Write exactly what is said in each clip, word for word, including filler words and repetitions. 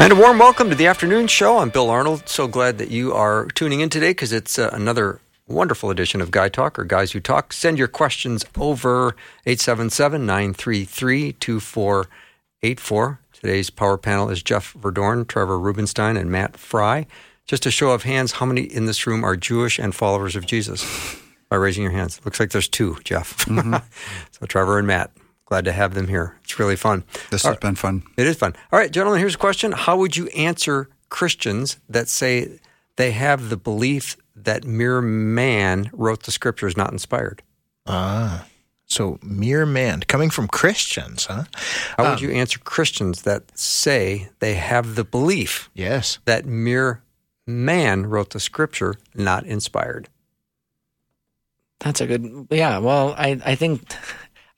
And a warm welcome to the afternoon show. I'm Bill Arnold. So glad that you are tuning in today because it's uh, another wonderful edition of Guy Talk or Guys Who Talk. Send your questions over eight seven seven, nine three three, two four eight four. Today's power panel is Jeff Verdoorn, Trevor Rubenstein, and Matt Fry. Just a show of hands, how many in this room are Jewish and followers of Jesus? By raising your hands. Looks like there's two, Jeff. Mm-hmm. So Trevor and Matt. Glad to have them here. It's really fun. This has been fun. It is fun. All right, gentlemen, here's a question. How would you answer Christians that say they have the belief that mere man wrote the scriptures not inspired? Ah, so mere man. Coming from Christians, huh? How um, would you answer Christians that say they have the belief yes. that mere man wrote the scripture not inspired? That's a good, yeah, well, I, I think...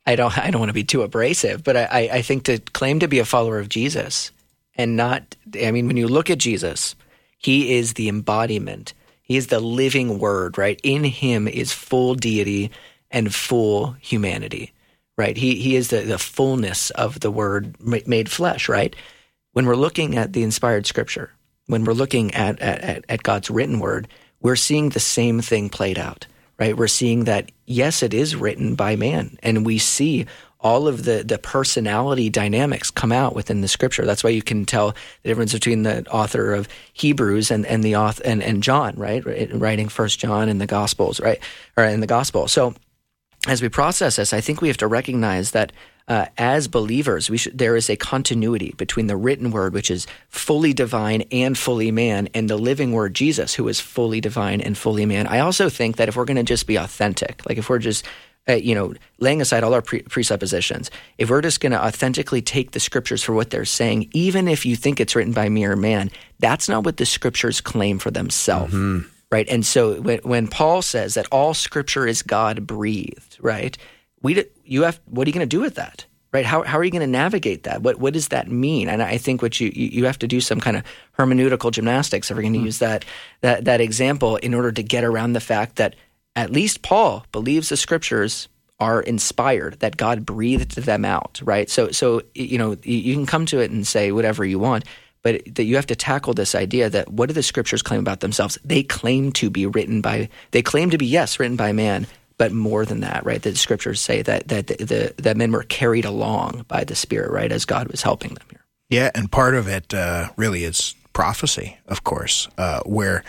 I don't. I don't want to be too abrasive, but I, I think to claim to be a follower of Jesus and not. I mean, when you look at Jesus, he is the embodiment. He is the living Word, right? In him is full deity and full humanity, right? He he is the, the fullness of the Word made flesh, right? When we're looking at the inspired Scripture, when we're looking at at, at God's written Word, we're seeing the same thing played out. Right, we're seeing that, yes, it is written by man, and we see all of the, the personality dynamics come out within the Scripture. That's why you can tell the difference between the author of Hebrews and, and the author and, and John, right, writing First John and the Gospels, right, or in the Gospel. So, as we process this, I think we have to recognize that uh, as believers, we should, there is a continuity between the written Word, which is fully divine and fully man, and the living Word, Jesus, who is fully divine and fully man. I also think that if we're going to just be authentic, like if we're just, uh, you know, laying aside all our pre- presuppositions, if we're just going to authentically take the Scriptures for what they're saying, even if you think it's written by mere man, that's not what the Scriptures claim for themselves. Mm-hmm. Right, and so when, when Paul says that all Scripture is God breathed, right? We you have what are you going to do with that, right? How how are you going to navigate that? What what does that mean? And I think what you you have to do some kind of hermeneutical gymnastics if we're going to mm-hmm. use that that that example in order to get around the fact that at least Paul believes the Scriptures are inspired, that God breathed them out, right? So so you know you can come to it and say whatever you want. But that you have to tackle this idea that what do the Scriptures claim about themselves? They claim to be written by, they claim to be, yes, written by man, but more than that, right? The Scriptures say that that the, the that men were carried along by the Spirit, right, as God was helping them here. Yeah, and part of it uh, really is prophecy, of course, uh, where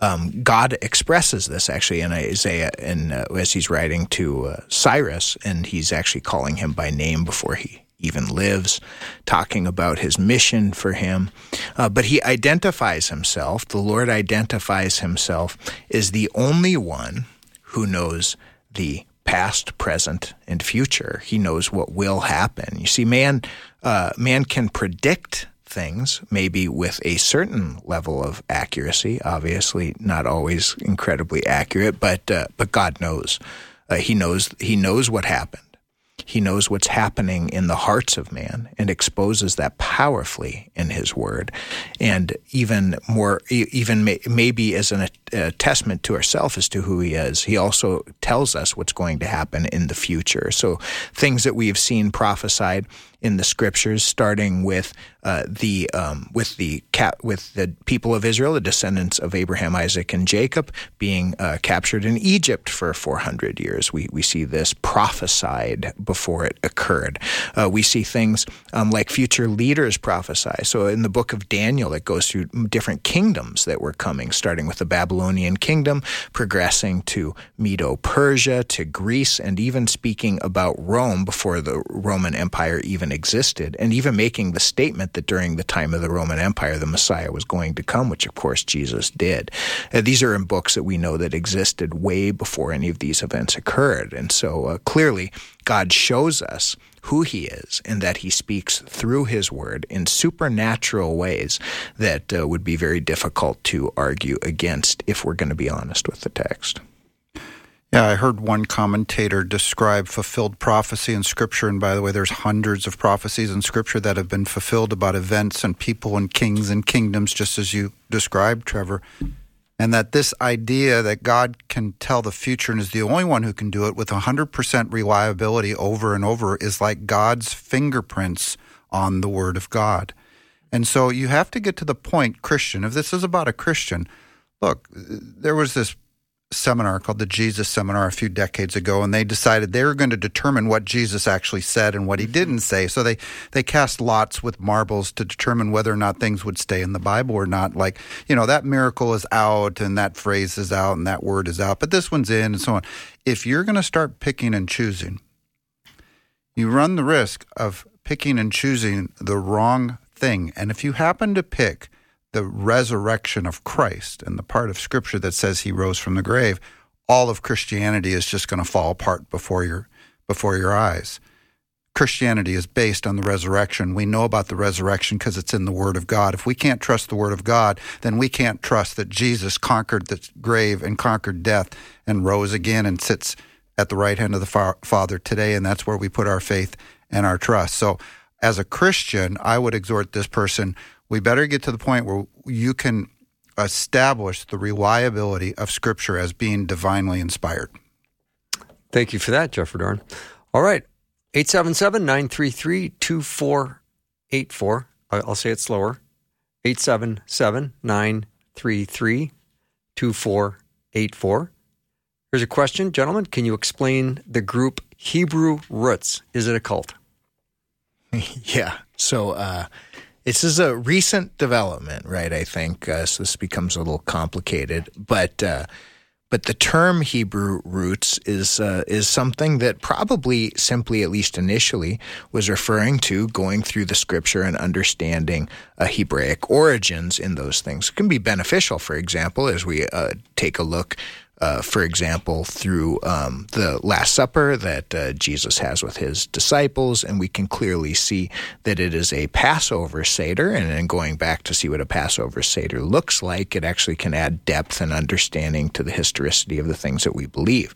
um, God expresses this actually in Isaiah, and uh, as he's writing to uh, Cyrus, and he's actually calling him by name before he even lives, talking about his mission for him. Uh, but he identifies himself, the Lord identifies himself as the only one who knows the past, present, and future. He knows what will happen. You see, man, uh, man can predict things, maybe with a certain level of accuracy, obviously not always incredibly accurate, but uh, but God knows. Uh, he knows. He knows what happened. He knows what's happening in the hearts of man and exposes that powerfully in his word. And even more, even may, maybe as an, a testament to ourselves as to who he is, he also tells us what's going to happen in the future. So things that we have seen prophesied in the Scriptures, starting with uh, the um, with the cap- with the people of Israel, the descendants of Abraham, Isaac, and Jacob, being uh, captured in Egypt for four hundred years. We we see this prophesied before it occurred. Uh, we see things um, like future leaders prophesy. So in the book of Daniel, it goes through different kingdoms that were coming, starting with the Babylonian kingdom, progressing to Medo-Persia, to Greece, and even speaking about Rome before the Roman Empire even existed, and even making the statement that during the time of the Roman Empire, the Messiah was going to come, which of course Jesus did. Uh, these are in books that we know that existed way before any of these events occurred. And so uh, clearly God shows us who he is and that he speaks through his word in supernatural ways that uh, would be very difficult to argue against if we're going to be honest with the text. Yeah, I heard one commentator describe fulfilled prophecy in Scripture, and by the way, there's hundreds of prophecies in Scripture that have been fulfilled about events and people and kings and kingdoms, just as you described, Trevor, and that this idea that God can tell the future and is the only one who can do it with one hundred percent reliability over and over is like God's fingerprints on the Word of God. And so you have to get to the point, Christian, if this is about a Christian, look, there was this seminar called the Jesus Seminar a few decades ago, and they decided they were going to determine what Jesus actually said and what he didn't say. So they, they cast lots with marbles to determine whether or not things would stay in the Bible or not. Like, you know, that miracle is out, and that phrase is out, and that word is out, but this one's in, and so on. If you're going to start picking and choosing, you run the risk of picking and choosing the wrong thing. And if you happen to pick the resurrection of Christ and the part of Scripture that says he rose from the grave, all of Christianity is just going to fall apart before your before your eyes. Christianity is based on the resurrection. We know about the resurrection because it's in the Word of God. If we can't trust the Word of God, then we can't trust that Jesus conquered the grave and conquered death and rose again and sits at the right hand of the Father today, and that's where we put our faith and our trust. So as a Christian, I would exhort this person, we better get to the point where you can establish the reliability of Scripture as being divinely inspired. Thank you for that, Jeff Verdoorn. All right, eight seven seven, nine three three, two four eight four. I'll say it slower. eight seven seven, nine three three, two four eight four. Here's a question. Gentlemen, can you explain the group Hebrew Roots? Is it a cult? Yeah, so... Uh... This is a recent development, right, I think, uh, so this becomes a little complicated, but uh, but the term Hebrew Roots is uh, is something that probably simply, at least initially, was referring to going through the Scripture and understanding uh, Hebraic origins in those things. It can be beneficial, for example, as we uh, take a look Uh, for example, through um, the Last Supper that uh, Jesus has with his disciples, and we can clearly see that it is a Passover Seder, and then going back to see what a Passover Seder looks like, it actually can add depth and understanding to the historicity of the things that we believe.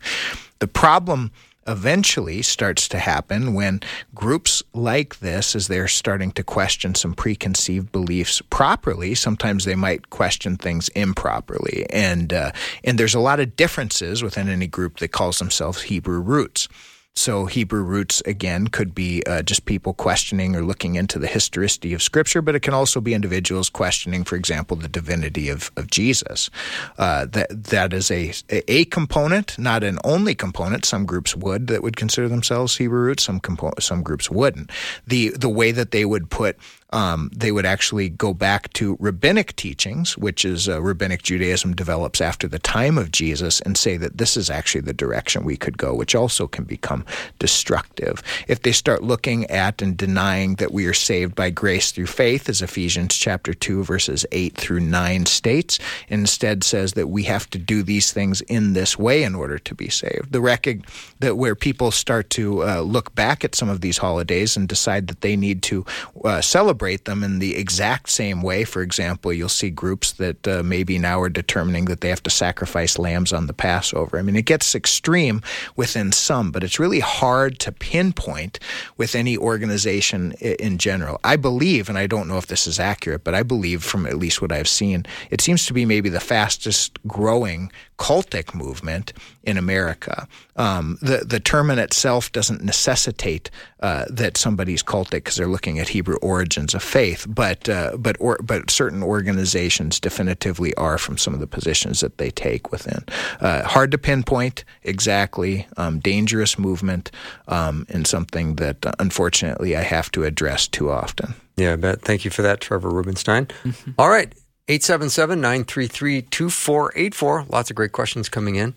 The problem eventually starts to happen when groups like this, as they're starting to question some preconceived beliefs properly, sometimes they might question things improperly. And uh, and there's a lot of differences within any group that calls themselves Hebrew Roots. So Hebrew Roots, again, could be uh, just people questioning or looking into the historicity of Scripture, but it can also be individuals questioning, for example, the divinity of, of Jesus. Uh, that that is a, a component, not an only component. Some groups would that would consider themselves Hebrew Roots. Some compo- some groups wouldn't. The the way that they would put. Um, they would actually go back to rabbinic teachings, which is uh, rabbinic Judaism develops after the time of Jesus, and say that this is actually the direction we could go, which also can become destructive. If they start looking at and denying that we are saved by grace through faith, as Ephesians chapter two, verses eight through nine states, instead says that we have to do these things in this way in order to be saved. The record that where people start to uh, look back at some of these holidays and decide that they need to uh, celebrate them in the exact same way. For example, you'll see groups that uh, maybe now are determining that they have to sacrifice lambs on the Passover. I mean, it gets extreme within some, but it's really hard to pinpoint with any organization in general. I believe, and I don't know if this is accurate, but I believe from at least what I've seen, it seems to be maybe the fastest growing cultic movement in America. Um, the, the term in itself doesn't necessitate uh, that somebody's cultic because they're looking at Hebrew origins of faith, but uh, but or, but certain organizations definitively are from some of the positions that they take within. Uh, hard to pinpoint exactly, um, dangerous movement, um, and something that uh, unfortunately I have to address too often. Yeah, I bet. Thank you for that, Trevor Rubenstein. Mm-hmm. All right, eight seven seven, nine three three, two four eight four. Lots of great questions coming in.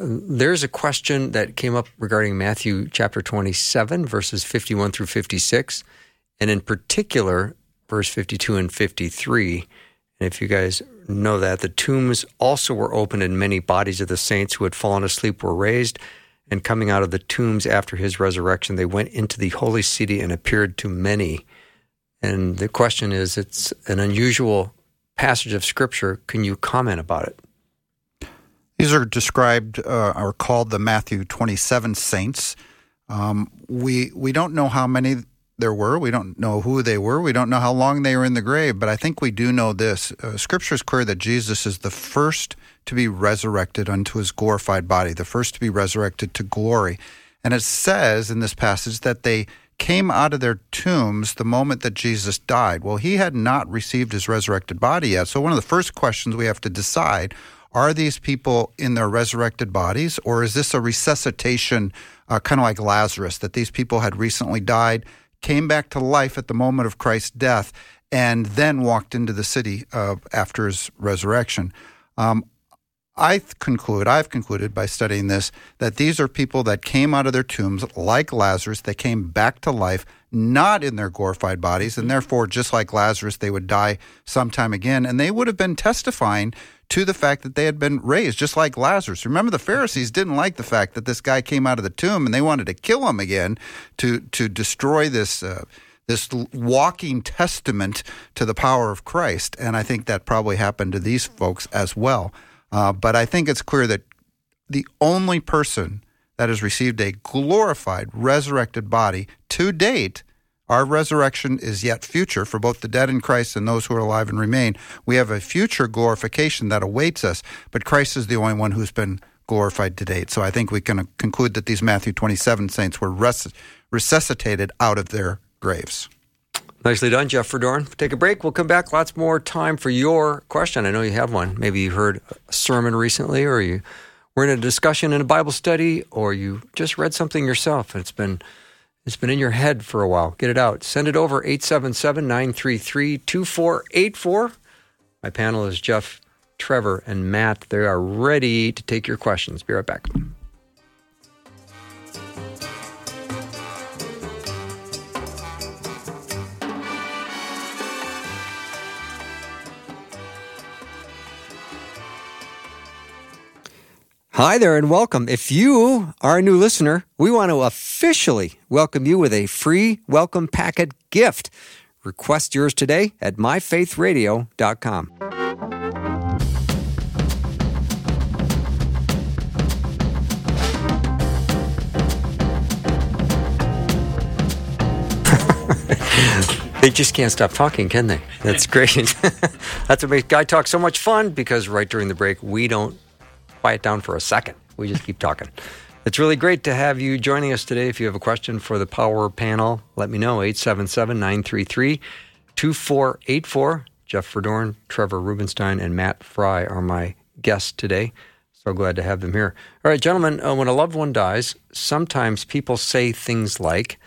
There's a question that came up regarding Matthew chapter twenty-seven, verses fifty-one through fifty-six, and in particular, verse fifty-two and fifty-three. And if you guys know that, the tombs also were opened and many bodies of the saints who had fallen asleep were raised. and coming out of the tombs after his resurrection, they went into the holy city and appeared to many. And the question is, it's an unusual passage of Scripture. Can you comment about it? These are described uh, or called the Matthew twenty-seven saints. Um, we we don't know how many there were. We don't know who they were. We don't know how long they were in the grave. But I think we do know this. Uh, Scripture is clear that Jesus is the first to be resurrected unto his glorified body, the first to be resurrected to glory. And it says in this passage that they came out of their tombs the moment that Jesus died. Well, he had not received his resurrected body yet. So one of the first questions we have to decide, are these people in their resurrected bodies, or is this a resuscitation, uh, kind of like Lazarus, that these people had recently died, came back to life at the moment of Christ's death, and then walked into the city uh, after his resurrection? Um, I conclude, I've concluded by studying this, that these are people that came out of their tombs like Lazarus. They came back to life, not in their glorified bodies, and therefore, just like Lazarus, they would die sometime again. And they would have been testifying to the fact that they had been raised, just like Lazarus. Remember, the Pharisees didn't like the fact that this guy came out of the tomb, and they wanted to kill him again to to destroy this uh, this walking testament to the power of Christ. And I think that probably happened to these folks as well. Uh, but I think it's clear that the only person that has received a glorified, resurrected body to date, our resurrection is yet future for both the dead in Christ and those who are alive and remain. We have a future glorification that awaits us, but Christ is the only one who's been glorified to date. So I think we can conclude that these Matthew twenty-seven saints were res- resuscitated out of their graves. Nicely done, Jeff Verdoorn. Take a break. We'll come back. Lots more time for your question. I know you have one. Maybe you heard a sermon recently, or you were in a discussion in a Bible study, or you just read something yourself, and it's been it's been in your head for a while. Get it out. Send it over, eight seven seven, nine three three, two four eight four. My panel is Jeff, Trevor, and Matt. They are ready to take your questions. Be right back. Hi there and welcome. If you are a new listener, we want to officially welcome you with a free welcome packet gift. Request yours today at my faith radio dot com. They just can't stop talking, can they? That's great. That's what makes Guy Talk so much fun, because right during the break, we don't quiet down for a second. We just keep talking. It's really great to have you joining us today. If you have a question for the Power Panel, let me know. eight seven seven, nine three three, two four eight four. Jeff Verdoorn, Trevor Rubenstein, and Matt Fry are my guests today. So glad to have them here. All right, gentlemen, uh, when a loved one dies, sometimes people say things like,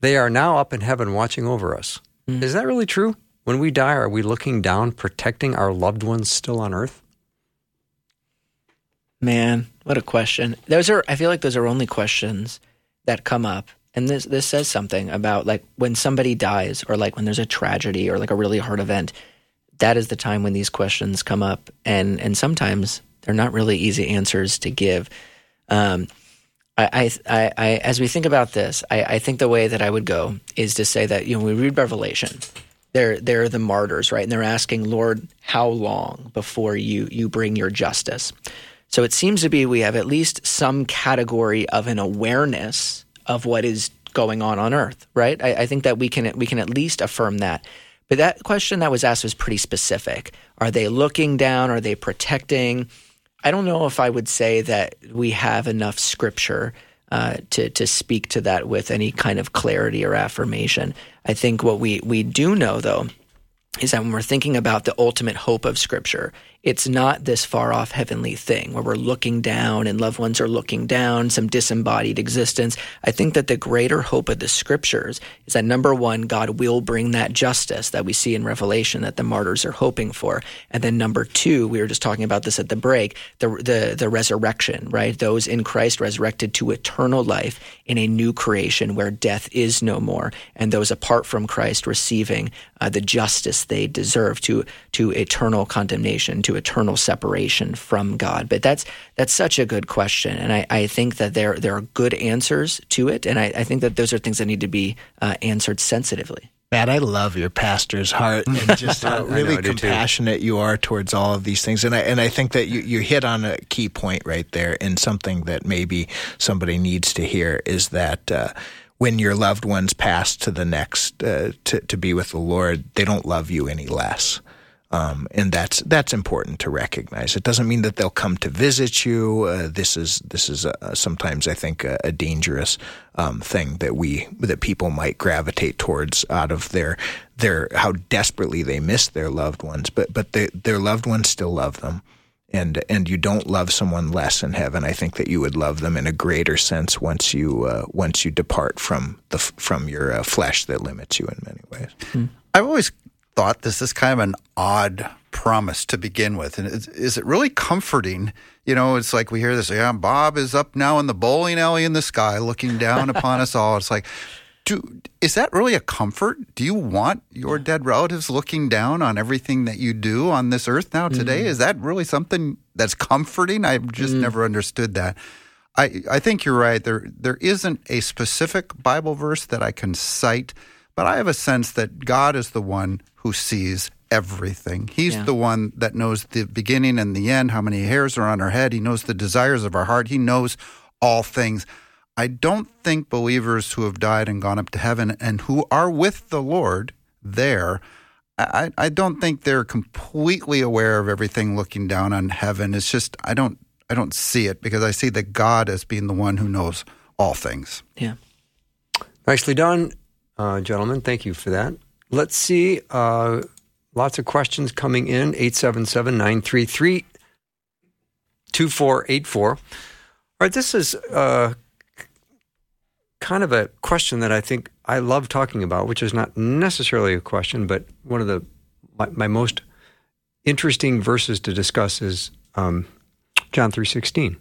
they are now up in heaven watching over us. Mm. Is that really true? When we die, are we looking down, protecting our loved ones still on earth? Man, what a question. Those are, I feel like those are only questions that come up. And this this says something about, like, when somebody dies, or like when there's a tragedy, or like a really hard event, that is the time when these questions come up. And and sometimes they're not really easy answers to give. Um, I, I, I, I as we think about this, I, I think the way that I would go is to say that, you know, when we read Revelation, they're, they're the martyrs, right? And they're asking, Lord, how long before you you bring your justice? So it seems to be we have at least some category of an awareness of what is going on on earth, right? I, I think that we can we can at least affirm that. But that question that was asked was pretty specific. Are they looking down? Are they protecting? I don't know if I would say that we have enough scripture uh, to to speak to that with any kind of clarity or affirmation. I think what we we do know, though, is that when we're thinking about the ultimate hope of Scripture, it's not this far-off heavenly thing where we're looking down and loved ones are looking down, some disembodied existence. I think that the greater hope of the Scriptures is that, number one, God will bring that justice that we see in Revelation that the martyrs are hoping for. And then number two, we were just talking about this at the break, the the, the resurrection, right? Those in Christ resurrected to eternal life in a new creation where death is no more, and those apart from Christ receiving uh, the justice they deserve, to to eternal condemnation, to eternal separation from God. But that's that's such a good question, and I, I think that there there are good answers to it, and I, I think that those are things that need to be uh, answered sensitively. Matt, I love your pastor's heart and just how really know, compassionate you are towards all of these things. And I and I think that you, you hit on a key point right there, and something that maybe somebody needs to hear is that uh, when your loved ones pass to the next, uh, to, to be with the Lord, they don't love you any less. Um, and that's that's important to recognize. It doesn't mean that they'll come to visit you. Uh, this is this is a, sometimes I think a, a dangerous um, thing that we that people might gravitate towards out of their their how desperately they miss their loved ones. But but they, their loved ones still love them, and and you don't love someone less in heaven. I think that you would love them in a greater sense once you uh, once you depart from the from your uh, flesh that limits you in many ways. Mm. I've always thought this is kind of an odd promise to begin with. And is, is it really comforting? You know, it's like we hear this, yeah, Bob is up now in the bowling alley in the sky looking down upon us all. It's like, do, is that really a comfort? Do you want your dead relatives looking down on everything that you do on this earth now today? Mm-hmm. Is that really something that's comforting? I've just mm-hmm. never understood that. I, I think you're right. There, there isn't a specific Bible verse that I can cite, but I have a sense that God is the one who sees everything. He's yeah. the one that knows the beginning and the end, how many hairs are on our head. He knows the desires of our heart. He knows all things. I don't think believers who have died and gone up to heaven and who are with the Lord there, I, I don't think they're completely aware of everything looking down on heaven. It's just, I don't, I don't see it, because I see that God as being the one who knows all things. Yeah. Nicely done. Uh, gentlemen, thank you for that. Let's see. Uh, lots of questions coming in. eight seven seven, nine three three, two four eight four. All right, this is uh, kind of a question that I think I love talking about, which is not necessarily a question, but one of the my, my most interesting verses to discuss is um, John three sixteen.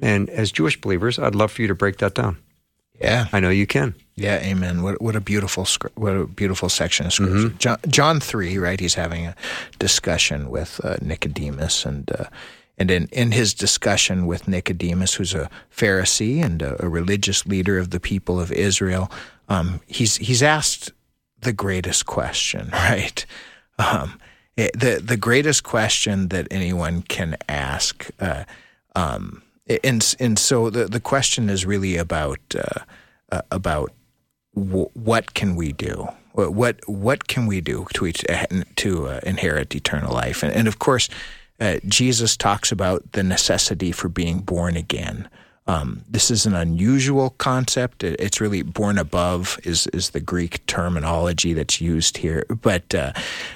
And as Jewish believers, I'd love for you to break that down. Yeah, I know you can. Yeah, amen. What what a beautiful what a beautiful section of scripture. Mm-hmm. John, John three, right? He's having a discussion with uh, Nicodemus, and uh, and in, in his discussion with Nicodemus, who's a Pharisee and a, a religious leader of the people of Israel, um, he's he's asked the greatest question, right? Um, it, the the greatest question that anyone can ask. Uh, um, And and so the, the question is really about uh, uh, about w- what can we do? What what can we do to each, to uh, inherit eternal life? And, and of course, uh, Jesus talks about the necessity for being born again. Um, this is an unusual concept. It, it's really born above is is the Greek terminology that's used here. But uh,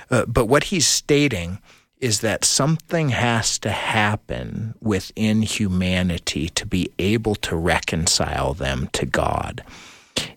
uh, but what he's stating is that something has to happen within humanity to be able to reconcile them to God.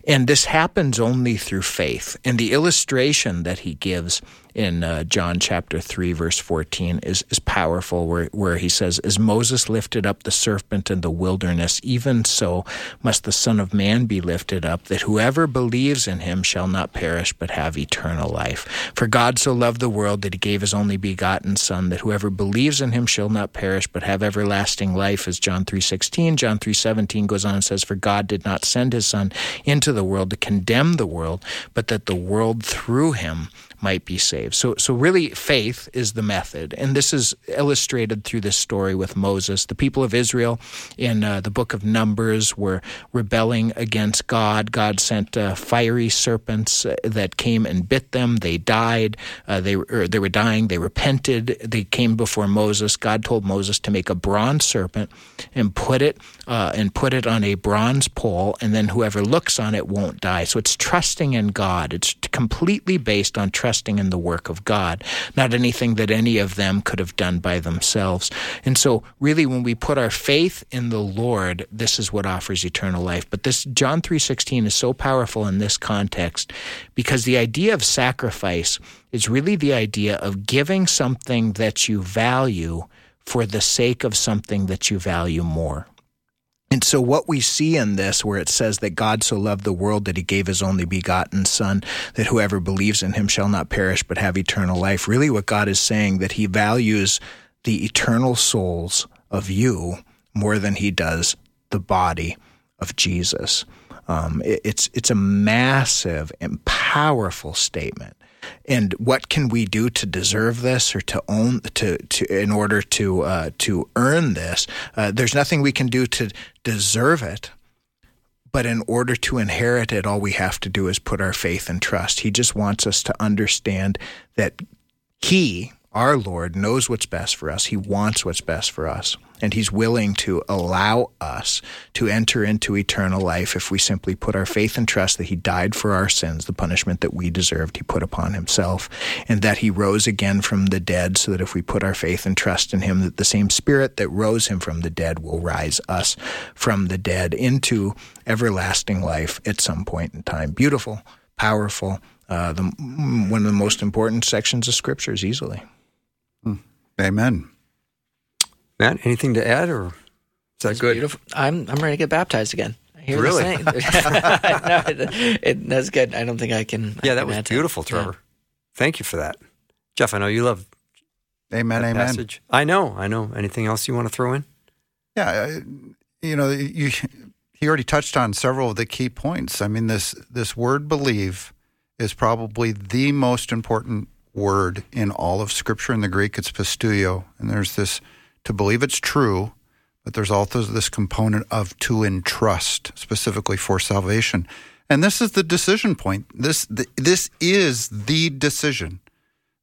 And this happens only through faith. And the illustration that he gives in uh, John chapter three, verse fourteen, is, is powerful, where, where he says, "As Moses lifted up the serpent in the wilderness, even so must the Son of Man be lifted up, that whoever believes in him shall not perish but have eternal life. For God so loved the world that he gave his only begotten Son, that whoever believes in him shall not perish but have everlasting life," as John three sixteen. John three seventeen goes on and says, "For God did not send his Son into the world to condemn the world, but that the world through him might be saved." So so really, faith is the method. And this is illustrated through this story with Moses. The people of Israel in uh, the book of Numbers were rebelling against God. God sent uh, fiery serpents that came and bit them. They died. Uh, they, or they were dying. They repented. They came before Moses. God told Moses to make a bronze serpent and put it uh, and put it on a bronze pole, and then whoever looks on it won't die. So it's trusting in God. It's completely based on trust. Trusting in the work of God, not anything that any of them could have done by themselves. And so really, when we put our faith in the Lord, this is what offers eternal life. But this John three sixteen is so powerful in this context, because the idea of sacrifice is really the idea of giving something that you value for the sake of something that you value more. And so what we see in this, where it says that God so loved the world that he gave his only begotten son, that whoever believes in him shall not perish but have eternal life. Really what God is saying, that he values the eternal souls of you more than he does the body of Jesus. Um, it, it's, it's a massive and powerful statement. And what can we do to deserve this, or to own to, to in order to uh, to earn this? Uh, there's nothing we can do to deserve it, but in order to inherit it, all we have to do is put our faith and trust. He just wants us to understand that he, our Lord, knows what's best for us. He wants what's best for us, and he's willing to allow us to enter into eternal life if we simply put our faith and trust that he died for our sins, the punishment that we deserved he put upon himself, and that he rose again from the dead, so that if we put our faith and trust in him, that the same spirit that rose him from the dead will rise us from the dead into everlasting life at some point in time. Beautiful, powerful, uh, the, one of the most important sections of Scriptures easily. Amen. Matt, anything to add, or is that it's good? Beautiful. I'm I'm ready to get baptized again. I hear really? Saying. no, it, it, that's good. I don't think I can. Yeah, I that can was beautiful, that. Trevor. Yeah. Thank you for that, Jeff. I know you love. Amen. Amen. Passage. I know. I know. Anything else you want to throw in? Yeah, you know, you, he already touched on several of the key points. I mean, this this word "believe" is probably the most important word in all of Scripture. In the Greek, it's pisteuo, and there's this to believe it's true, but there's also this component of to entrust, specifically for salvation. And this is the decision point. This this is the decision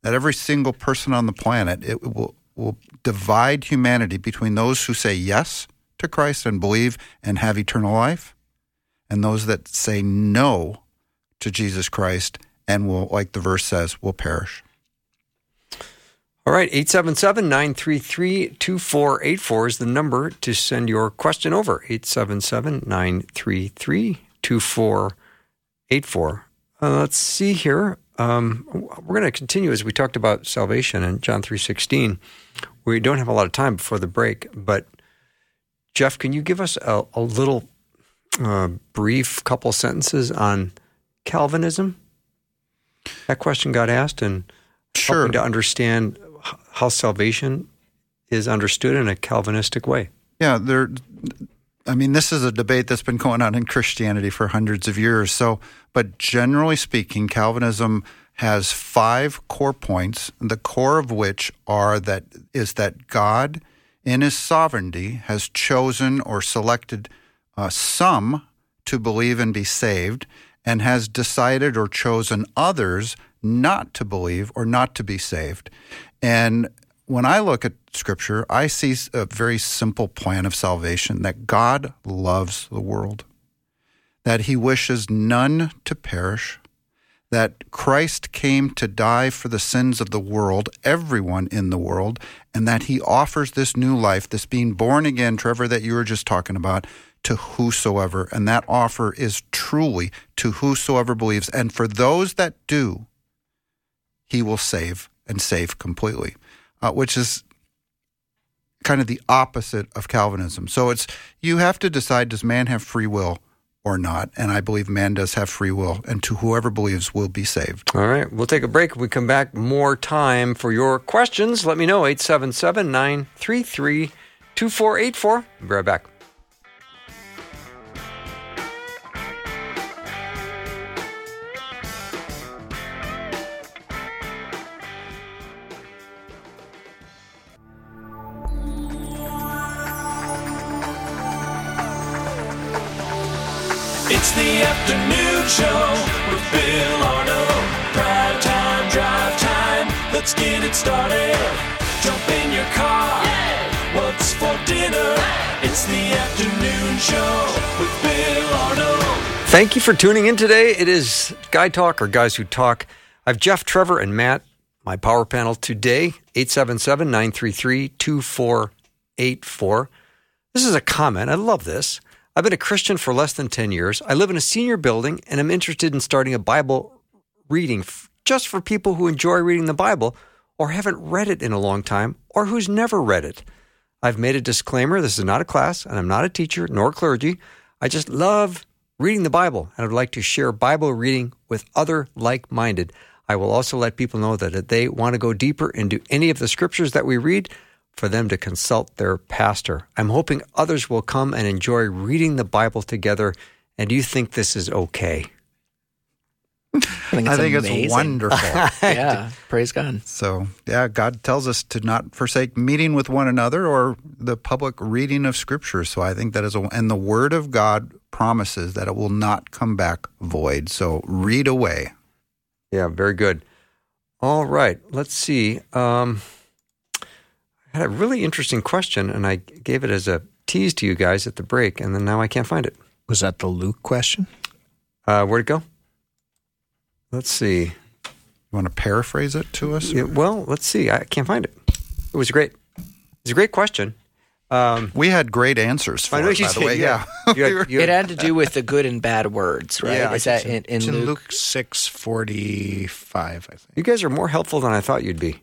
that every single person on the planet, it will, will divide humanity between those who say yes to Christ and believe and have eternal life, and those that say no to Jesus Christ and will, like the verse says, will perish. All right, eight seven seven, nine three three, two four eight four is the number to send your question over, eight seven seven, nine three three, two four eight four. Uh, let's see here. Um, we're going to continue as we talked about salvation in John three sixteen. We don't have a lot of time before the break, but Jeff, can you give us a, a little uh, brief couple sentences on Calvinism? That question got asked, and sure. Helping to understand how salvation is understood in a Calvinistic way. Yeah, there. I mean, this is a debate that's been going on in Christianity for hundreds of years. So, but generally speaking, Calvinism has five core points, the core of which are that is that God, in his sovereignty, has chosen or selected uh, some to believe and be saved, and has decided or chosen others not to believe or not to be saved. And when I look at Scripture, I see a very simple plan of salvation, that God loves the world, that he wishes none to perish, that Christ came to die for the sins of the world, everyone in the world, and that he offers this new life, this being born again, Trevor, that you were just talking about, to whosoever. And that offer is truly to whosoever believes. And for those that do, he will save, and save completely, uh, which is kind of the opposite of Calvinism. So it's, you have to decide, does man have free will or not? And I believe man does have free will, and to whoever believes will be saved. All right, we'll take a break. When we come back, more time for your questions. Let me know, eight seven seven, nine three three, two four eight four. We'll be right back. It's the afternoon show with Bill Arnold. Prime time, drive time. Let's get it started. Jump in your car. Yeah. What's for dinner? It's the afternoon show with Bill Arnold. Thank you for tuning in today. It is Guy Talk, or Guys Who Talk. I've Jeff, Trevor, and Matt, my power panel today. eight seven seven, nine three three, two four eight four. This is a comment. I love this. I've been a Christian for less than ten years. I live in a senior building, and I'm interested in starting a Bible reading f- just for people who enjoy reading the Bible or haven't read it in a long time or who's never read it. I've made a disclaimer. This is not a class, and I'm not a teacher nor clergy. I just love reading the Bible, and I'd like to share Bible reading with other like-minded. I will also let people know that if they want to go deeper into any of the scriptures that we read, for them to consult their pastor. I'm hoping others will come and enjoy reading the Bible together. And do you think this is okay? I think it's, I think it's wonderful. Yeah, praise God. So, yeah, God tells us to not forsake meeting with one another or the public reading of Scripture. So I think that is, a, and the Word of God promises that it will not come back void. So read away. Yeah, very good. All right, let's see. Um, I had a really interesting question, and I gave it as a tease to you guys at the break, and then now I can't find it. Was that the Luke question? Uh, where'd it go? Let's see. You want to paraphrase it to us? Yeah, well, let's see. I can't find it. It was great. It's a great question. Um, we had great answers for I know it, you by said, the way. Yeah. yeah. You had, you had, you had, it had to do with the good and bad words, right? Yeah, Is that in, in Luke? Luke six forty-five, I think. You guys are more helpful than I thought you'd be.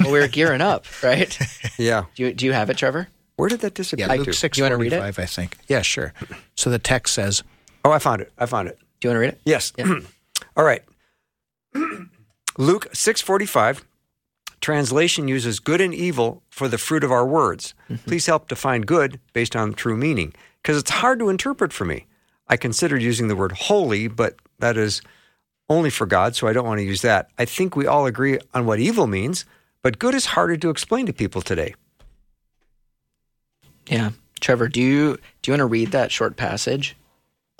Well, we were gearing up, right? Yeah. Do you, do you have it, Trevor? Where did that disappear? Yeah, Luke six forty-five, you want to read it? I think. Yeah, sure. So the text says... Oh, I found it. I found it. Do you want to read it? Yes. Yeah. All right. Luke six forty-five, translation uses good and evil for the fruit of our words. Mm-hmm. Please help define good based on true meaning, because it's hard to interpret for me. I considered using the word holy, but that is only for God, so I don't want to use that. I think we all agree on what evil means, but good is harder to explain to people today. Yeah. Trevor, do you do you want to read that short passage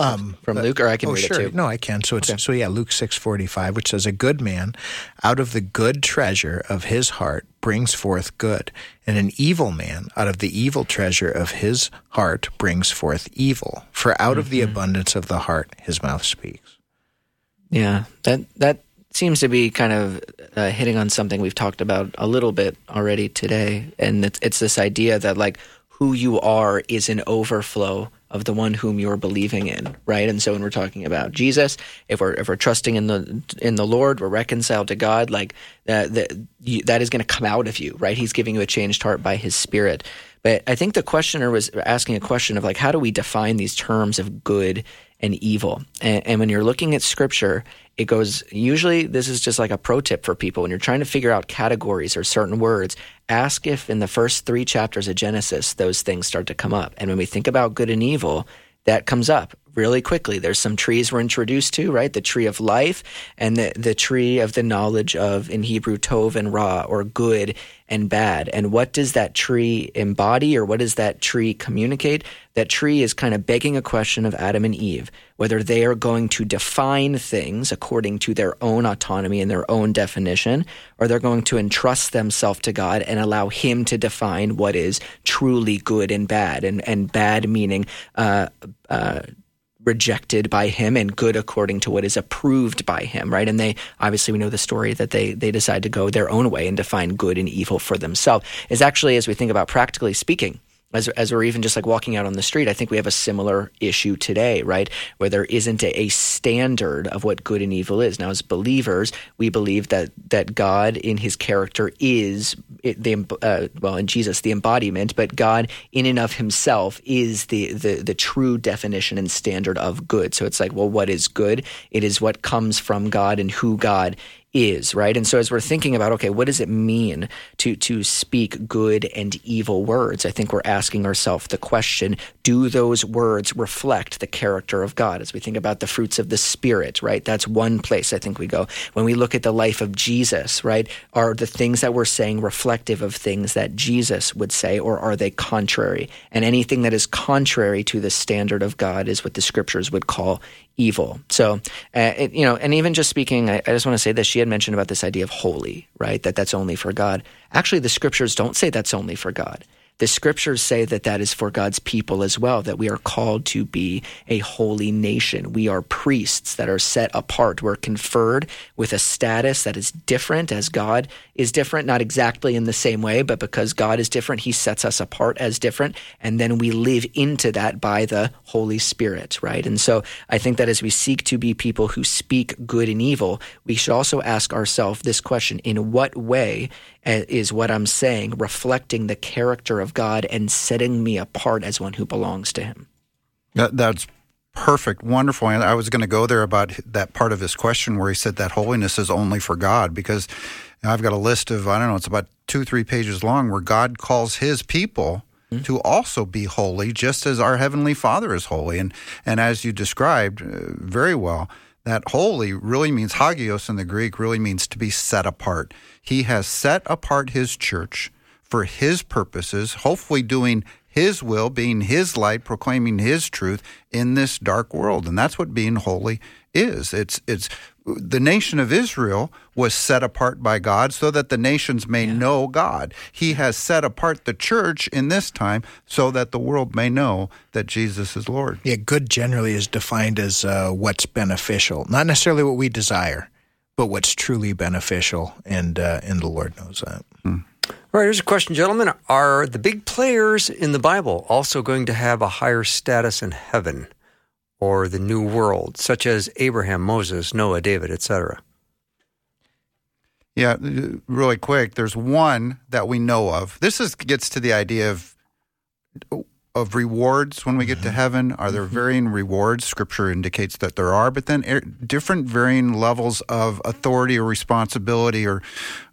um, from uh, Luke? Or I can oh, read sure. it too. No, I can. So, it's, okay. so yeah, Luke six forty-five, which says, "A good man out of the good treasure of his heart brings forth good, and an evil man out of the evil treasure of his heart brings forth evil. For out mm-hmm. of the abundance of the heart his mouth speaks." Yeah, that that seems to be kind of uh, hitting on something we've talked about a little bit already today. And it's, it's this idea that like, who you are is an overflow of the one whom you're believing in, right? And so when we're talking about Jesus, if we're if we're trusting in the in the Lord, we're reconciled to God. Like uh, the, you, that is going to come out of you, right? He's giving you a changed heart by His Spirit. But I think the questioner was asking a question of like, how do we define these terms of good and evil? And, and when you're looking at Scripture, it goes, usually this is just like a pro tip for people. When you're trying to figure out categories or certain words, ask if in the first three chapters of Genesis, those things start to come up. And when we think about good and evil, that comes up really quickly. There's some trees we're introduced to, right? The tree of life and the, the tree of the knowledge of, in Hebrew, tov and ra, or good and bad. And what does that tree embody, or what does that tree communicate? That tree is kind of begging a question of Adam and Eve, whether they are going to define things according to their own autonomy and their own definition, or they're going to entrust themselves to God and allow Him to define what is truly good and bad, and, and bad meaning uh, uh, rejected by Him, and good according to what is approved by Him, right? And they, obviously we know the story that they they decide to go their own way and define good and evil for themselves. Is actually, as we think about practically speaking, As, as we're even just like walking out on the street, I think we have a similar issue today, right? Where there isn't a, a standard of what good and evil is. Now, as believers, we believe that that God in His character is the uh, well, in Jesus, the embodiment, but God in and of Himself is the, the the true definition and standard of good. So it's like, well, what is good? It is what comes from God and who God is. is, right? And so as we're thinking about, okay, what does it mean to to speak good and evil words? I think we're asking ourselves the question, do those words reflect the character of God? As we think about the fruits of the Spirit, right? That's one place I think we go. When we look at the life of Jesus, right? Are the things that we're saying reflective of things that Jesus would say, or are they contrary? And anything that is contrary to the standard of God is what the Scriptures would call evil. So, uh, it, you know, and even just speaking, I, I just want to say that she had mentioned about this idea of holy, right? That that's only for God. Actually, the Scriptures don't say that's only for God. The Scriptures say that that is for God's people as well, that we are called to be a holy nation. We are priests that are set apart. We're conferred with a status that is different as God is different, not exactly in the same way, but because God is different, he sets us apart as different, and then we live into that by the Holy Spirit, right? And so I think that as we seek to be people who speak good and evil, we should also ask ourselves this question: in what way is what I'm saying reflecting the character of God and setting me apart as one who belongs to him? That, that's perfect. Wonderful. And I was going to go there about that part of his question where he said that holiness is only for God, because I've got a list of, I don't know, it's about two, three pages long where God calls his people mm-hmm. to also be holy, just as our Heavenly Father is holy. And and as you described uh, very well, that holy really means, hagios in the Greek, really means to be set apart. He has set apart his church for his purposes, hopefully doing his will, being his light, proclaiming his truth in this dark world. And that's what being holy is. It's it's the nation of Israel was set apart by God so that the nations may yeah. know God. He has set apart the church in this time so that the world may know that Jesus is Lord. Yeah, good generally is defined as uh, what's beneficial, not necessarily what we desire, but what's truly beneficial, and, uh, and the Lord knows that. Hmm. All right, here's a question, gentlemen. Are the big players in the Bible also going to have a higher status in heaven or the new world, such as Abraham, Moses, Noah, David, et cetera? Yeah, really quick. There's one that we know of. This is gets to the idea of of rewards when we get mm-hmm. to heaven. Are there mm-hmm. varying rewards? Scripture indicates that there are, but then different varying levels of authority or responsibility or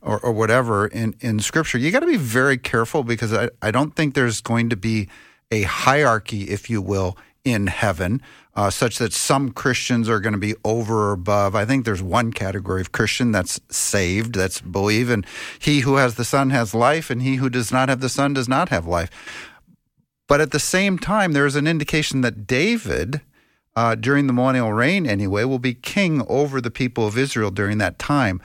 Or, or whatever in, in Scripture. You got to be very careful, because I, I don't think there's going to be a hierarchy, if you will, in heaven, uh, such that some Christians are going to be over or above. I think there's one category of Christian that's saved, that's believe, and he who has the Son has life, and he who does not have the Son does not have life. But at the same time, there is an indication that David, uh, during the millennial reign anyway, will be king over the people of Israel during that time.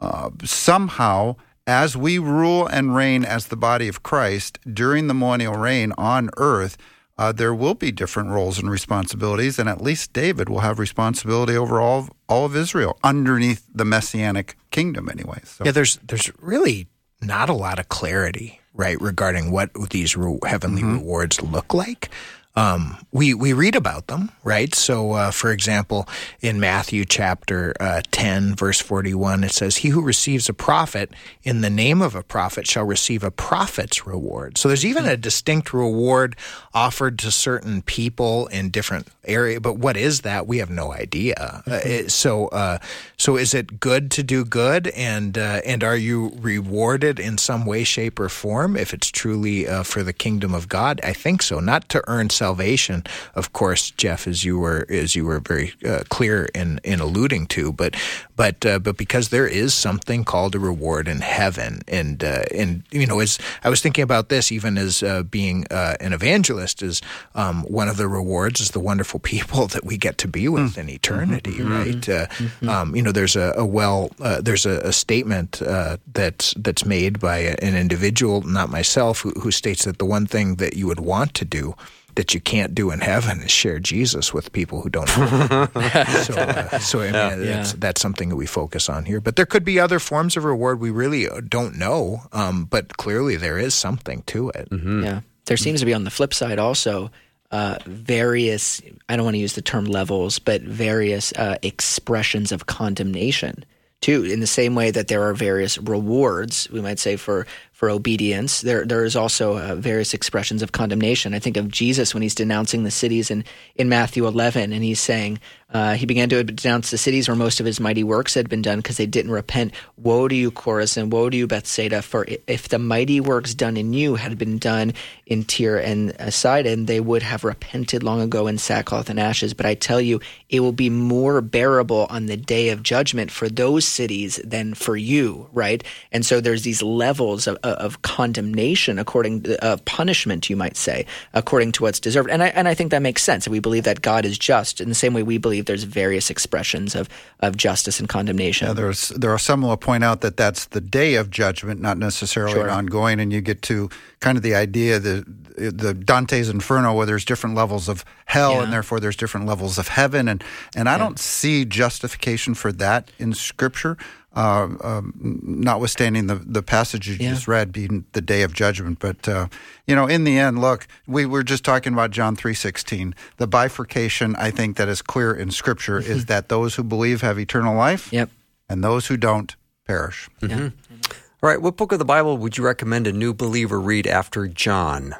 Uh, somehow, as we rule and reign as the body of Christ during the millennial reign on earth, uh, there will be different roles and responsibilities, and at least David will have responsibility over all of, all of Israel underneath the Messianic kingdom anyway. So. Yeah, there's there's really not a lot of clarity, right, regarding what these re- heavenly mm-hmm. rewards look like. Um, we, we read about them, right? So, uh, for example, in Matthew chapter uh, ten, verse forty-one, it says, "He who receives a prophet in the name of a prophet shall receive a prophet's reward." So there's even a distinct reward offered to certain people in different areas. But what is that? We have no idea. Mm-hmm. Uh, it, so, uh, so is it good to do good, and uh, and are you rewarded in some way, shape, or form if it's truly uh, for the kingdom of God? I think so. Not to earn something. Salvation, of course, Jeff, as you were as you were very uh, clear in, in alluding to, but but uh, but because there is something called a reward in heaven, and uh, and you know, as I was thinking about this, even as uh, being uh, an evangelist, is um, one of the rewards is the wonderful people that we get to be with mm. in eternity, mm-hmm. right? Uh, mm-hmm. um, you know, there's a, a well, uh, there's a, a statement uh, that's that's made by an individual, not myself, who, who states that the one thing that you would want to do that you can't do in heaven is share Jesus with people who don't know him. so, uh, so I mean, yeah, that's, yeah. that's something that we focus on here. But there could be other forms of reward we really don't know, um, but clearly there is something to it. Mm-hmm. Yeah, there seems to be, on the flip side also, uh, various, I don't want to use the term levels, but various uh, expressions of condemnation too, in the same way that there are various rewards, we might say, for for obedience. There there is also uh, various expressions of condemnation. I think of Jesus when he's denouncing the cities in, in Matthew eleven, and he's saying, uh, he began to denounce the cities where most of his mighty works had been done because they didn't repent. "Woe to you, Chorazin, woe to you, Bethsaida, for if the mighty works done in you had been done in Tyre and Sidon, they would have repented long ago in sackcloth and ashes. But I tell you, it will be more bearable on the day of judgment for those cities than for you," right? And so there's these levels of, of condemnation, according to uh, punishment, you might say, according to what's deserved. And I and I think that makes sense. We believe that God is just in the same way we believe there's various expressions of, of justice and condemnation. Yeah, there's, there are some who will point out that that's the day of judgment, not necessarily sure. an ongoing, and you get to kind of the idea, the the Dante's Inferno, where there's different levels of hell, yeah. and therefore there's different levels of heaven. And, and I yeah. don't see justification for that in Scripture. uh, um, notwithstanding the, the passage you yeah. just read being the day of judgment. But, uh, you know, in the end, look, we were just talking about John three sixteen. The bifurcation, I think, that is clear in Scripture mm-hmm. is that those who believe have eternal life yep. and those who don't perish. Mm-hmm. Yeah. All right, what book of the Bible would you recommend a new believer read after John?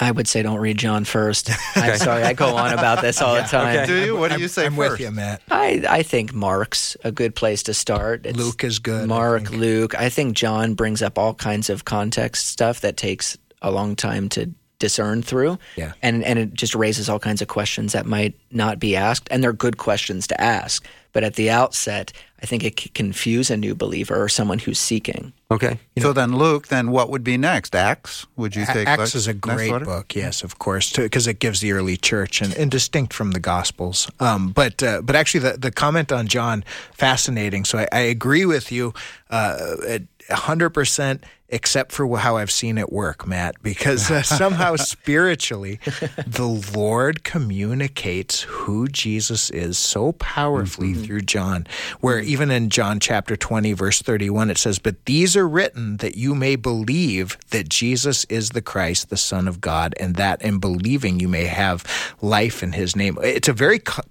I would say don't read John first. I'm sorry, I go on about this all yeah, the time. Okay. Do you? What do you say I'm first? I'm with you, Matt. I, I think Mark's a good place to start. It's Luke is good. Mark, I Luke. I think John brings up all kinds of context stuff that takes a long time to discern through, yeah. and and it just raises all kinds of questions that might not be asked, and they're good questions to ask. But at the outset, I think it could confuse a new believer or someone who's seeking. Okay. You know, so then Luke, then what would be next? Acts, would you think? Acts is a great book, yes, of course, because it gives the early church and, and distinct from the Gospels. Um, but uh, but actually the, the comment on John, fascinating. So I, I agree with you uh, one hundred percent except for how I've seen it work, Matt, because uh, somehow spiritually the Lord communicates who Jesus is so powerfully mm-hmm. through John, where even in John chapter twenty, verse thirty-one, it says, "But these are written that you may believe that Jesus is the Christ, the Son of God, and that in believing you may have life in his name." It's a very co-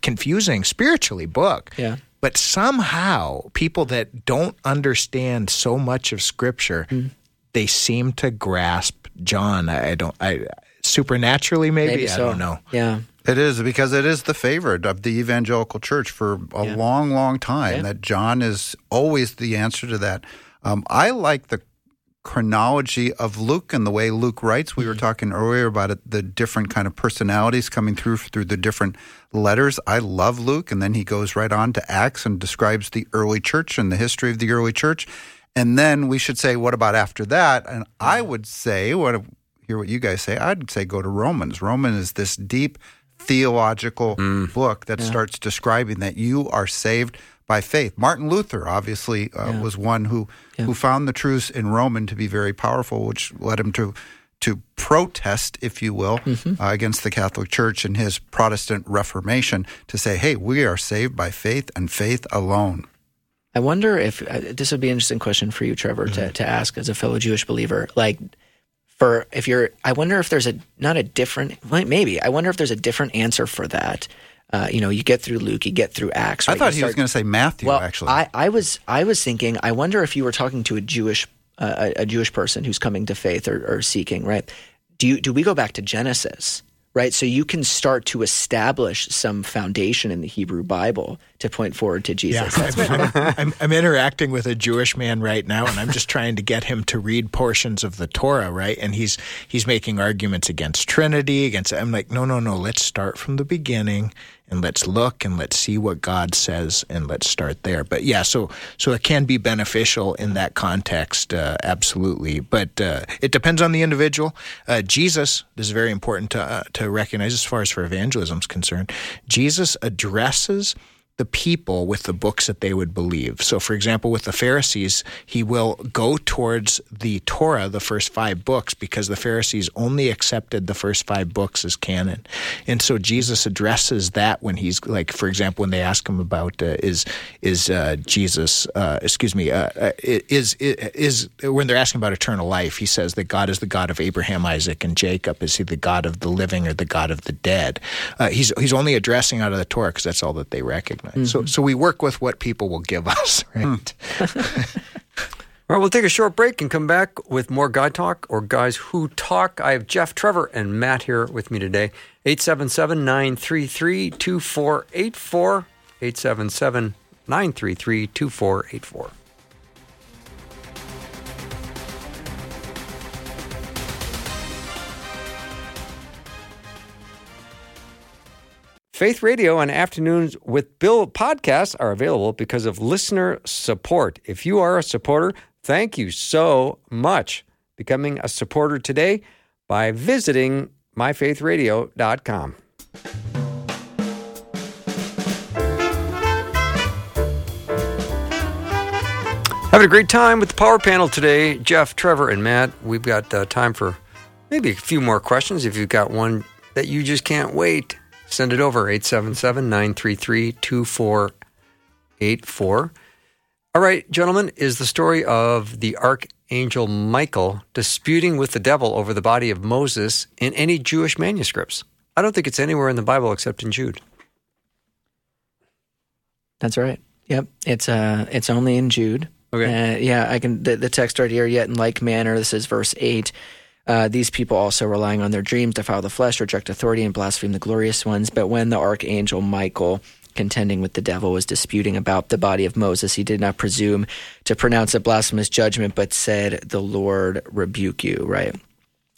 confusing spiritually book. Yeah. But somehow, people that don't understand so much of Scripture, mm. they seem to grasp John. I don't. I supernaturally, maybe, maybe so. I don't know. Yeah, it is because it is the favorite of the evangelical church for a yeah. long, long time. Yeah. That John is always the answer to that. Um, I like the chronology of Luke and the way Luke writes. We were talking earlier about it, the different kind of personalities coming through through the different letters. I love Luke, and then he goes right on to Acts and describes the early church and the history of the early church. And then we should say, what about after that? And I would say, what hear what you guys say, I'd say go to Romans. Romans is this deep theological mm. book that yeah. starts describing that you are saved by faith. Martin Luther, obviously, uh, yeah. was one who yeah. who found the truths in Roman to be very powerful, which led him to to protest, if you will, mm-hmm. uh, against the Catholic Church and his Protestant Reformation to say, hey, we are saved by faith and faith alone. I wonder if, uh, this would be an interesting question for you, Trevor, mm-hmm. to, to ask as a fellow Jewish believer, like, for if you're, I wonder if there's a, not a different, maybe, I wonder if there's a different answer for that. Uh, you know, you get through Luke, you get through Acts. Right? I thought you he start, was going to say Matthew. Well, actually, I, I was I was thinking. I wonder if you were talking to a Jewish uh, a Jewish person who's coming to faith or, or seeking. Right? Do you do we go back to Genesis? Right? So you can start to establish some foundation in the Hebrew Bible to point forward to Jesus. Yeah. I'm, I'm, I'm interacting with a Jewish man right now, and I'm just trying to get him to read portions of the Torah, right? And he's he's making arguments against Trinity, against – I'm like, no, no, no, let's start from the beginning, and let's look, and let's see what God says, and let's start there. But yeah, so so it can be beneficial in that context, uh, absolutely. But uh, it depends on the individual. Uh, Jesus, this is very important to uh, to recognize as far as for evangelism is concerned, Jesus addresses the people with the books that they would believe. So, for example, with the Pharisees, he will go towards the Torah, the first five books, because the Pharisees only accepted the first five books as canon. And so Jesus addresses that when he's, like, for example, when they ask him about uh, is is uh, Jesus, uh, excuse me, uh, is, is is when they're asking about eternal life, he says that God is the God of Abraham, Isaac, and Jacob. Is he the God of the living or the God of the dead? Uh, he's he's only addressing out of the Torah because that's all that they recognize. Mm-hmm. So so we work with what people will give us, right? Hmm. All right, we'll take a short break and come back with more Guy Talk or Guys Who Talk. I have Jeff, Trevor, and Matt here with me today. eight seven seven, nine three three, two four eight four. eight seven seven, nine three three, two four eight four. Faith Radio and Afternoons with Bill podcasts are available because of listener support. If you are a supporter, thank you so much. Becoming a supporter today by visiting my faith radio dot com. Having a great time with the Power Panel today. Jeff, Trevor, and Matt, we've got uh, time for maybe a few more questions. If you've got one that you just can't wait, send it over, eight seven seven, nine three three, two four eight four. All right, gentlemen, is the story of the archangel Michael disputing with the devil over the body of Moses in any Jewish manuscripts? I don't think it's anywhere in the Bible except in Jude. That's right. Yep. It's uh, it's only in Jude. Okay. Uh, yeah, I can. The, the text right here, yet in like manner, this is verse eight. Uh, these people also, relying on their dreams, defile the flesh, reject authority, and blaspheme the glorious ones. But when the archangel Michael, contending with the devil, was disputing about the body of Moses, he did not presume to pronounce a blasphemous judgment, but said, "The Lord rebuke you," right?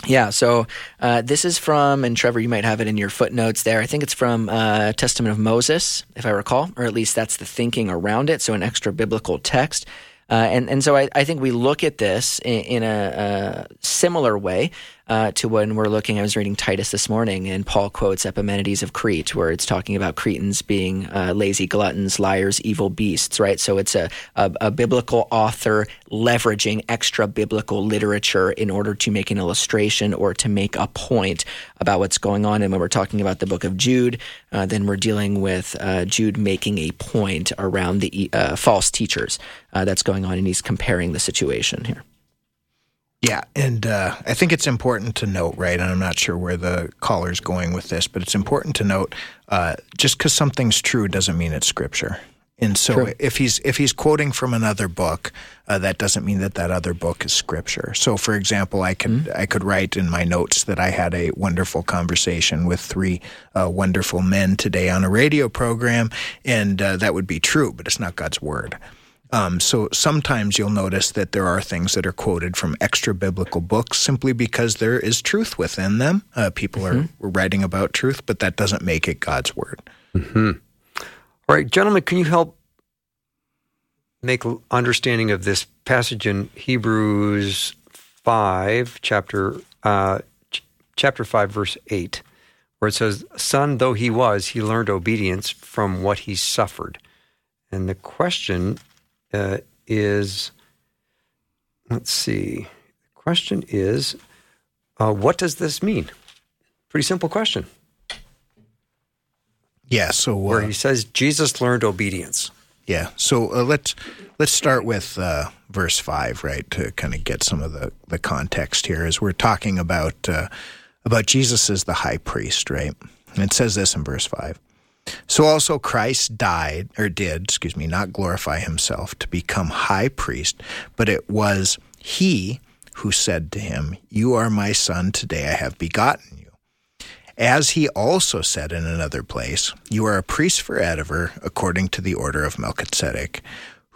Yeah, so uh, this is from, and Trevor, you might have it in your footnotes there, I think it's from uh, Testament of Moses, if I recall, or at least that's the thinking around it, so an extra biblical text. Uh, and, and so I, I think we look at this in, in a, a similar way uh, to when we're looking, I was reading Titus this morning, and Paul quotes Epimenides of Crete, where it's talking about Cretans being uh, lazy gluttons, liars, evil beasts, right? So it's a, a, a biblical author leveraging extra biblical literature in order to make an illustration or to make a point about what's going on. And when we're talking about the book of Jude, uh, then we're dealing with uh, Jude making a point around the uh, false teachers uh, that's going on, and he's comparing the situation here. Yeah, and uh, I think it's important to note, right, and I'm not sure where the caller's going with this, but it's important to note uh, just because something's true doesn't mean it's Scripture. And so True. if he's if he's quoting from another book, uh, that doesn't mean that that other book is Scripture. So, for example, I could mm-hmm. I could write in my notes that I had a wonderful conversation with three uh, wonderful men today on a radio program, and uh, that would be true, but it's not God's Word. Um, so sometimes you'll notice that there are things that are quoted from extra-biblical books simply because there is truth within them. Uh, people mm-hmm. are writing about truth, but that doesn't make it God's Word. Mm-hmm. All right, gentlemen, can you help make understanding of this passage in Hebrews five, chapter uh, ch- chapter five, verse eight, where it says, "Son though he was, he learned obedience from what he suffered." And the question Uh, is, let's see, the question is, uh, what does this mean? Pretty simple question. Yeah, so... Uh, Where he says, Jesus learned obedience. Yeah, so uh, let's let's start with uh, verse five, right, to kind of get some of the, the context here, as we're talking about, uh, about Jesus as the high priest, right? And it says this in verse five. "So also Christ died, or did, excuse me, not glorify himself to become high priest, but it was he who said to him, 'You are my son, today I have begotten you.' As he also said in another place, 'You are a priest forever, according to the order of Melchizedek,'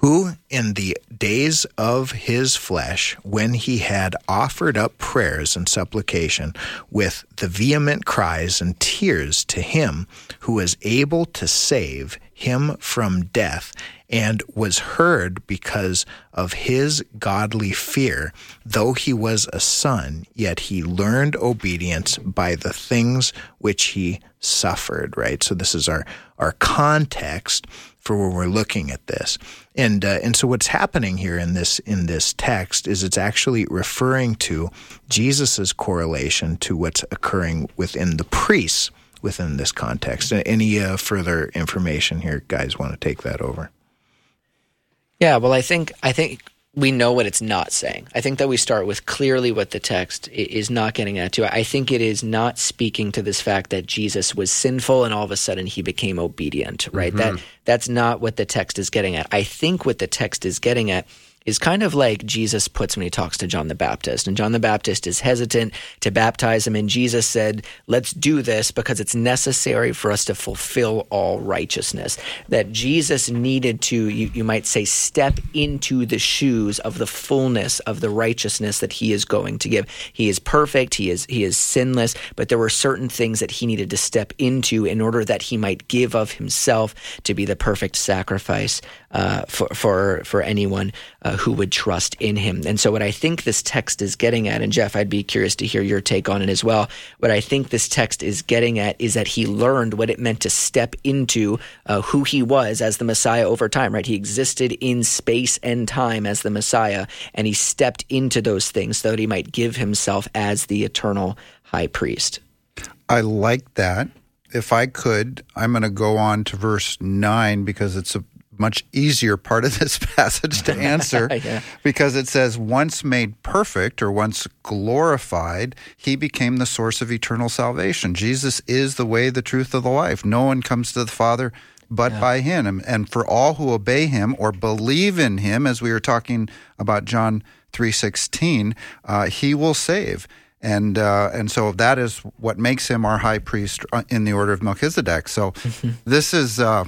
who in the days of his flesh, when he had offered up prayers and supplication with the vehement cries and tears to him who was able to save him from death, and was heard because of his godly fear, though he was a son, yet he learned obedience by the things which he suffered," right? So this is our, our context for when we're looking at this. And uh, and so what's happening here in this in this text is it's actually referring to Jesus's correlation to what's occurring within the priests within this context. Any uh, further information here, guys, want to take that over? Yeah, well, I think I think we know what it's not saying. I think that we start with clearly what the text is not getting at to. I think it is not speaking to this fact that Jesus was sinful and all of a sudden he became obedient, right? Mm-hmm. That that's not what the text is getting at. I think what the text is getting at is kind of like Jesus puts when he talks to John the Baptist. And John the Baptist is hesitant to baptize him, and Jesus said, "Let's do this because it's necessary for us to fulfill all righteousness." That Jesus needed to, you, you might say, step into the shoes of the fullness of the righteousness that he is going to give. He is perfect, he is he is sinless, but there were certain things that he needed to step into in order that he might give of himself to be the perfect sacrifice uh, for, for, for anyone uh, who would trust in him. And so what I think this text is getting at, and Jeff, I'd be curious to hear your take on it as well, what I think this text is getting at is that he learned what it meant to step into uh, who he was as the Messiah over time, right? He existed in space and time as the Messiah, and he stepped into those things so that he might give himself as the eternal high priest. I like that. If I could, I'm going to go on to verse nine because it's a much easier part of this passage to answer yeah. because it says, once made perfect or once glorified, he became the source of eternal salvation. Jesus is the way, the truth, and the life. No one comes to the Father but yeah. by him. And for all who obey him or believe in him, as we were talking about John three sixteen, uh, he will save. And uh, and so that is what makes him our high priest in the order of Melchizedek. So mm-hmm. this is, uh,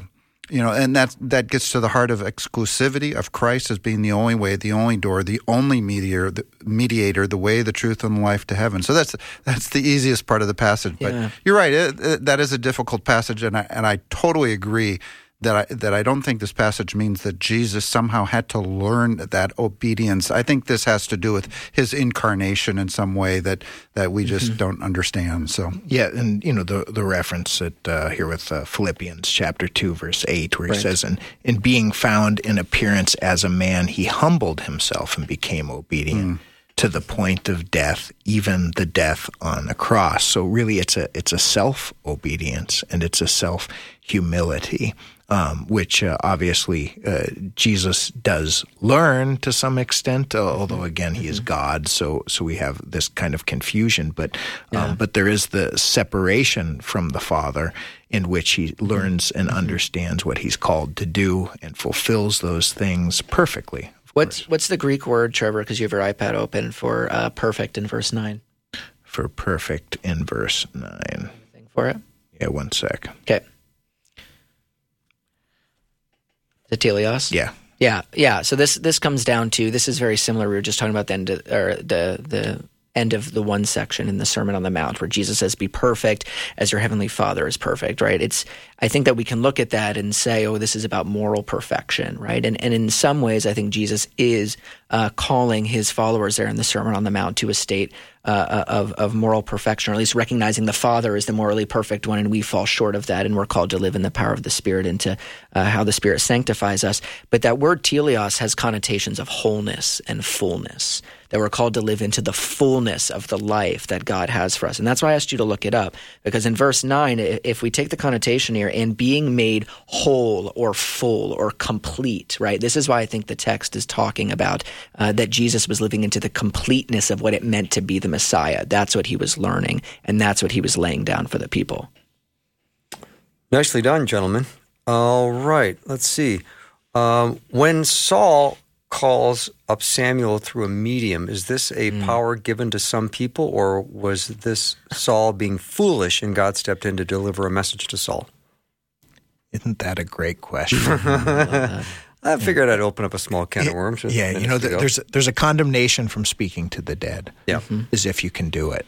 you know, and that, that gets to the heart of exclusivity of Christ as being the only way, the only door, the only mediator, the, mediator, the way, the truth, and the life to heaven. So that's that's the easiest part of the passage. But yeah. you're right, it, it, that is a difficult passage, and I, and I totally agree that I, that I don't think this passage means that Jesus somehow had to learn that obedience. I think this has to do with his incarnation in some way that, that we just mm-hmm. don't understand. So yeah, and you know the the reference at uh, here with uh, Philippians chapter two verse eight, where he right. says, "And in being found in appearance as a man, he humbled himself and became obedient." Mm. to the point of death, even the death on the cross. So really it's a it's a self-obedience and it's a self-humility, um, which uh, obviously uh, Jesus does learn to some extent, although again, he is God, so so we have this kind of confusion. But yeah. um, but there is the separation from the Father in which he learns and understands what he's called to do and fulfills those things perfectly. What's what's the Greek word, Trevor, because you have your iPad open, for uh, perfect in verse nine? For perfect in verse nine. Anything for it? Yeah, one sec. Okay. The teleos? Yeah. Yeah, yeah. So this this comes down to, this is very similar. We were just talking about the end of, or the the end of the one section in the Sermon on the Mount where Jesus says, be perfect as your heavenly Father is perfect, right? It's I think that we can look at that and say, oh, this is about moral perfection, right? And and in some ways, I think Jesus is uh, calling his followers there in the Sermon on the Mount to a state uh, of, of moral perfection, or at least recognizing the Father is the morally perfect one, and we fall short of that, and we're called to live in the power of the Spirit and to uh, how the Spirit sanctifies us. But that word teleos has connotations of wholeness and fullness, that we're called to live into the fullness of the life that God has for us. And that's why I asked you to look it up, because in verse nine, if we take the connotation here, and being made whole or full or complete, right? This is why I think the text is talking about uh, that Jesus was living into the completeness of what it meant to be the Messiah. That's what he was learning, and that's what he was laying down for the people. Nicely done, gentlemen. All right, let's see. Um, when Saul calls up Samuel through a medium, is this a mm. power given to some people, or was this Saul being foolish and God stepped in to deliver a message to Saul? Isn't that a great question? I, I figured yeah. I'd open up a small can of worms. Yeah, you know, the, there's there's a condemnation from speaking to the dead. Yeah, mm-hmm. as if you can do it.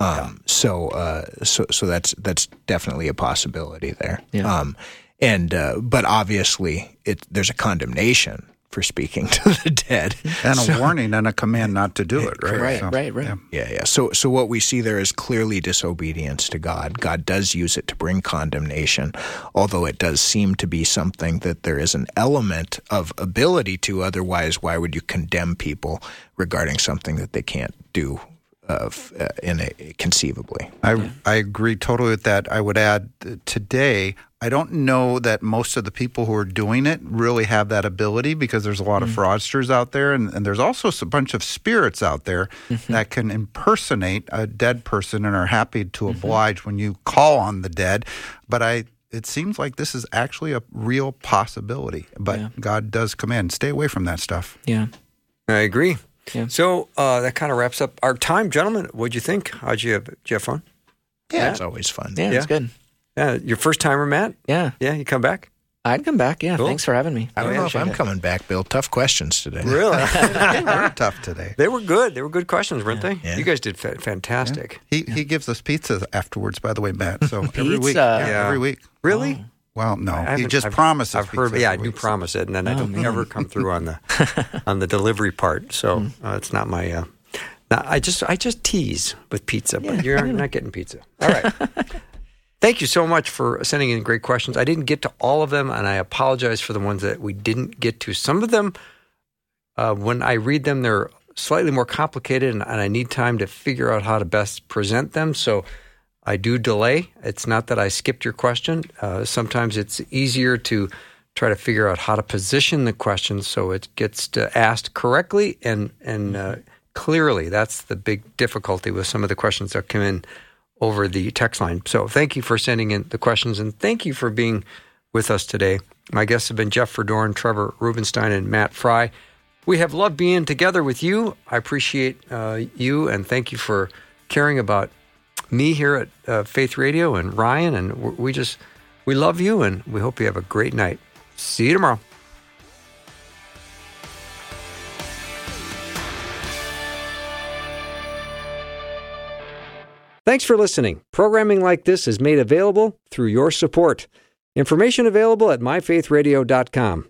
Um, yeah. So uh, so so that's that's definitely a possibility there. Yeah. Um, and uh, but obviously, it, there's a condemnation for speaking to the dead, and so, a warning and a command not to do it. Right, right, so, right, right. Yeah. yeah, yeah. So so what we see there is clearly disobedience to God. God does use it to bring condemnation, although it does seem to be something that there is an element of ability to. Otherwise, why would you condemn people regarding something that they can't do of, uh, in a, conceivably? I yeah. I agree totally with that. I would add uh, today, I don't know that most of the people who are doing it really have that ability, because there's a lot mm-hmm. of fraudsters out there, and, and there's also a bunch of spirits out there mm-hmm. that can impersonate a dead person and are happy to oblige mm-hmm. when you call on the dead. But I, it seems like this is actually a real possibility. But yeah. God does command, stay away from that stuff. Yeah, I agree. Yeah. So uh, that kind of wraps up our time, gentlemen. What'd you think? How'd you have Jeff on? Yeah, it's always fun. Yeah, yeah. It's good. Yeah, your first timer, Matt? Yeah. Yeah, you come back? I'd come back, yeah. Cool. Thanks for having me. I don't know if I'm it. coming back, Bill. Tough questions today. Really? They were tough today. They were good. They were good questions, weren't yeah. they? Yeah. You guys did fa- fantastic. Yeah. He yeah. he gives us pizza afterwards, by the way, Matt. So pizza. Every week. Yeah, yeah. Every week. Really? Oh. Well, no. He just I've, promises. I've heard, yeah, I do promise it, and then oh, I don't man. ever come through on the on the delivery part. So mm. uh, it's not my... Uh, not, I just I just tease with pizza, but yeah. you're not getting pizza. All right. Thank you so much for sending in great questions. I didn't get to all of them, and I apologize for the ones that we didn't get to. Some of them, uh, when I read them, they're slightly more complicated, and, and I need time to figure out how to best present them. So I do delay. It's not that I skipped your question. Uh, sometimes it's easier to try to figure out how to position the question so it gets to asked correctly and and uh, clearly. That's the big difficulty with some of the questions that come in over the text line. So thank you for sending in the questions, and thank you for being with us today. My guests have been Jeff Verdoorn, Trevor Rubenstein, and Matt Fry. We have loved being together with you. I appreciate uh, you, and thank you for caring about me here at uh, Faith Radio and Ryan, and we just, we love you, and we hope you have a great night. See you tomorrow. Thanks for listening. Programming like this is made available through your support. Information available at my faith radio dot com.